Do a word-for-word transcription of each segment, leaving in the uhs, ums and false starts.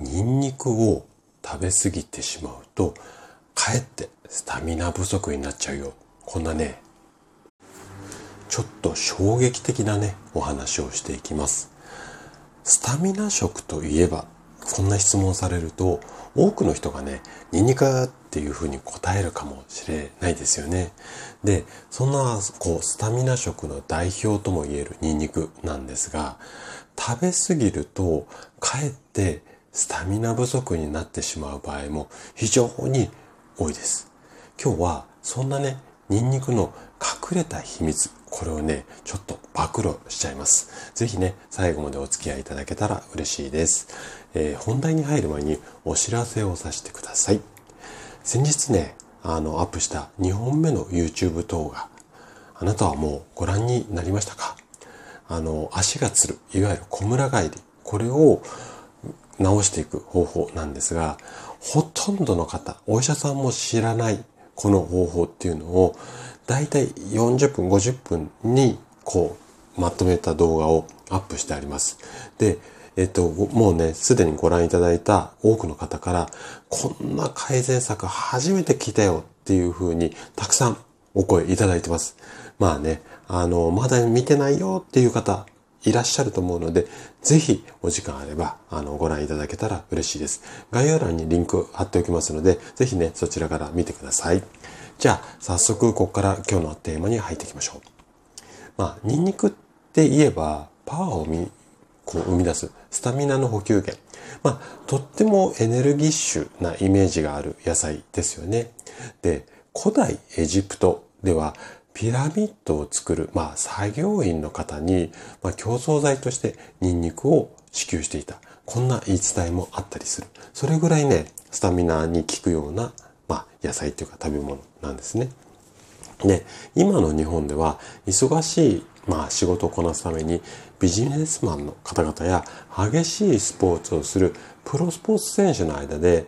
ニンニクを食べ過ぎてしまうとかえってスタミナ不足になっちゃうよ、こんなねちょっと衝撃的なねお話をしていきます。スタミナ食といえば、こんな質問されると多くの人がね、ニンニクっていうふうに答えるかもしれないですよね。で、そんなこうスタミナ食の代表ともいえるニンニクなんですが、食べ過ぎるとかえってスタミナ不足になってしまう場合も非常に多いです。今日はそんなねニンニクの隠れた秘密、これをねちょっと暴露しちゃいます。ぜひね最後までお付き合いいただけたら嬉しいです。えー、本題に入る前にお知らせをさせてください。先日ねあのアップしたにほんめの YouTube 動画、あなたはもうご覧になりましたか？あの足がつる、いわゆるこむら返り、これを直していく方法なんですが、ほとんどの方、お医者さんも知らないこの方法っていうのをだいたいよんじゅっぷん、ごじゅっぷんにこうまとめた動画をアップしてあります。で、えっと、もうね、すでにご覧いただいた多くの方から、こんな改善策初めて聞いたよっていう風にたくさんお声いただいてます。まあね、あの、まだ見てないよっていう方、いらっしゃると思うので、ぜひお時間あればあのご覧いただけたら嬉しいです。概要欄にリンク貼っておきますので、ぜひねそちらから見てください。じゃあ早速ここから今日のテーマに入っていきましょう。まあニンニクって言えばパワーをみこう生み出すスタミナの補給源、まあとってもエネルギッシュなイメージがある野菜ですよね。で、古代エジプトではピラミッドを作る、まあ、作業員の方に、まあ、競争剤としてニンニクを支給していた。こんな言い伝えもあったりする。それぐらいね、スタミナに効くような、まあ、野菜というか食べ物なんですね。で、今の日本では忙しい、まあ、仕事をこなすためにビジネスマンの方々や激しいスポーツをするプロスポーツ選手の間で、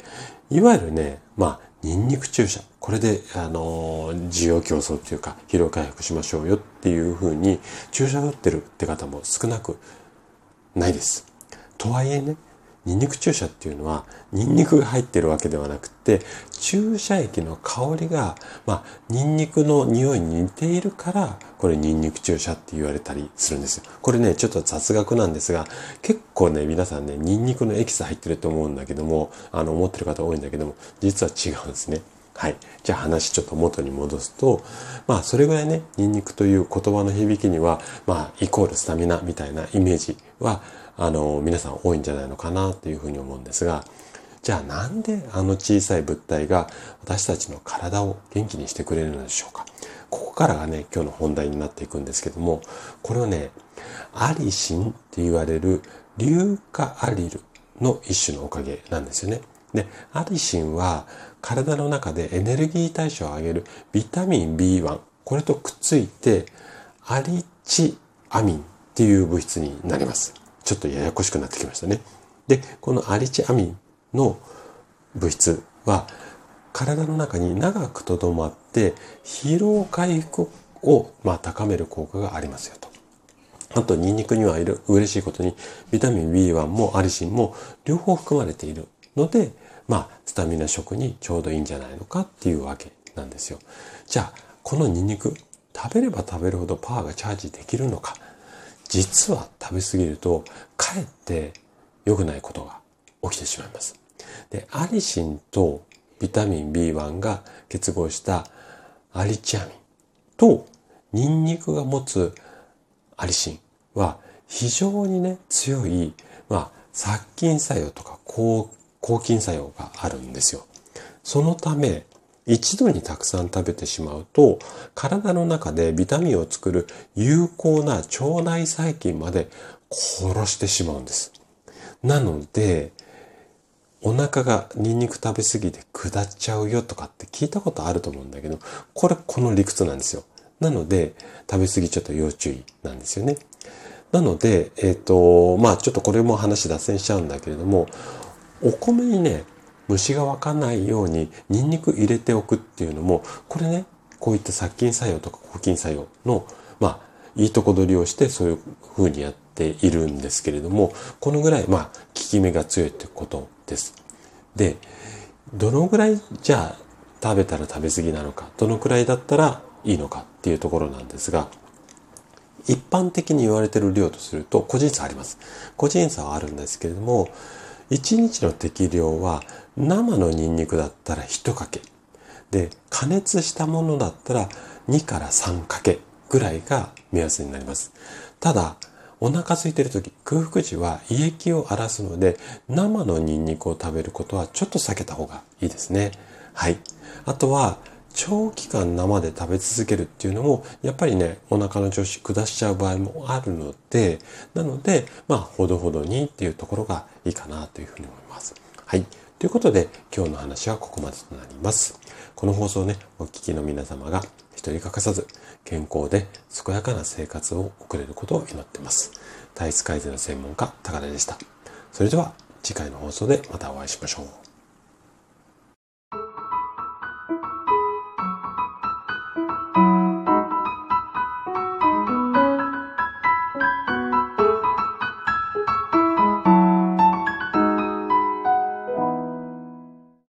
いわゆるね、まあ、ニンニク注射。これで、あの、需要競争というか、疲労回復しましょうよっていう風に、注射を打ってるって方も少なくないです。とはいえね、ニンニク注射っていうのは、ニンニクが入ってるわけではなくて、注射液の香りが、まあ、ニンニクの匂いに似ているから、これニンニク注射って言われたりするんですよ。これね、ちょっと雑学なんですが、結構ね、皆さんね、ニンニクのエキス入ってると思うんだけども、あの、思ってる方多いんだけども、実は違うんですね。はい。じゃあ話ちょっと元に戻すと、まあ、それぐらいね、ニンニクという言葉の響きには、まあ、イコールスタミナみたいなイメージは、あの皆さん多いんじゃないのかなというふうに思うんですが、じゃあなんであの小さい物体が私たちの体を元気にしてくれるのでしょうか。ここからがね今日の本題になっていくんですけども、これをねアリシンって言われる硫化アリルの一種のおかげなんですよね。で、アリシンは体の中でエネルギー代謝を上げるビタミン ビーワン、 これとくっついてアリチアミンっていう物質になります。ちょっとややこしくなってきましたね。で、このアリチアミンの物質は体の中に長くとどまって疲労回復をまあ高める効果がありますよと。あとニンニクには嬉しいことにビタミン ビーワン もアリシンも両方含まれているので、まあスタミナ食にちょうどいいんじゃないのかっていうわけなんですよ。じゃあこのニンニク食べれば食べるほどパワーがチャージできるのか。実は食べ過ぎるとかえって良くないことが起きてしまいます。で、アリシンとビタミン ビーワン が結合したアリチアミンとニンニクが持つアリシンは非常にね強い、まあ、殺菌作用とか抗菌作用があるんですよ。そのため一度にたくさん食べてしまうと体の中でビタミンを作る有効な腸内細菌まで殺してしまうんです。なのでお腹がニンニク食べ過ぎて下っちゃうよとかって聞いたことあると思うんだけど、これこの理屈なんですよ。なので、食べ過ぎちょっと要注意なんですよね。なので、えっと、まあちょっとこれも話脱線しちゃうんだけれども、お米にね、虫が湧かないようにニンニク入れておくっていうのも、これね、こういった殺菌作用とか抗菌作用の、まあ、いいとこ取りをしてそういう風にやっているんですけれども、このぐらい、まあ、効き目が強いということです。で、どのぐらいじゃあ食べたら食べ過ぎなのか、どのくらいだったらいいのかっていうところなんですが、一般的に言われてる量とすると個人差あります。個人差はあるんですけれども、いちにちの適量は生のニンニクだったらいちかけで、加熱したものだったらにからさんかけぐらいが目安になります。ただお腹空いてる時、空腹時は胃液を荒らすので、生のニンニクを食べることはちょっと避けた方がいいですね。はい。あとは長期間生で食べ続けるっていうのも、やっぱりね、お腹の調子下しちゃう場合もあるので、なので、まあ、ほどほどにっていうところがいいかなというふうに思います。はい。ということで、今日の話はここまでとなります。この放送ね、お聞きの皆様が一人欠かさず、健康で健やかな生活を送れることを祈っています。体質改善の専門家、高田でした。それでは、次回の放送でまたお会いしましょう。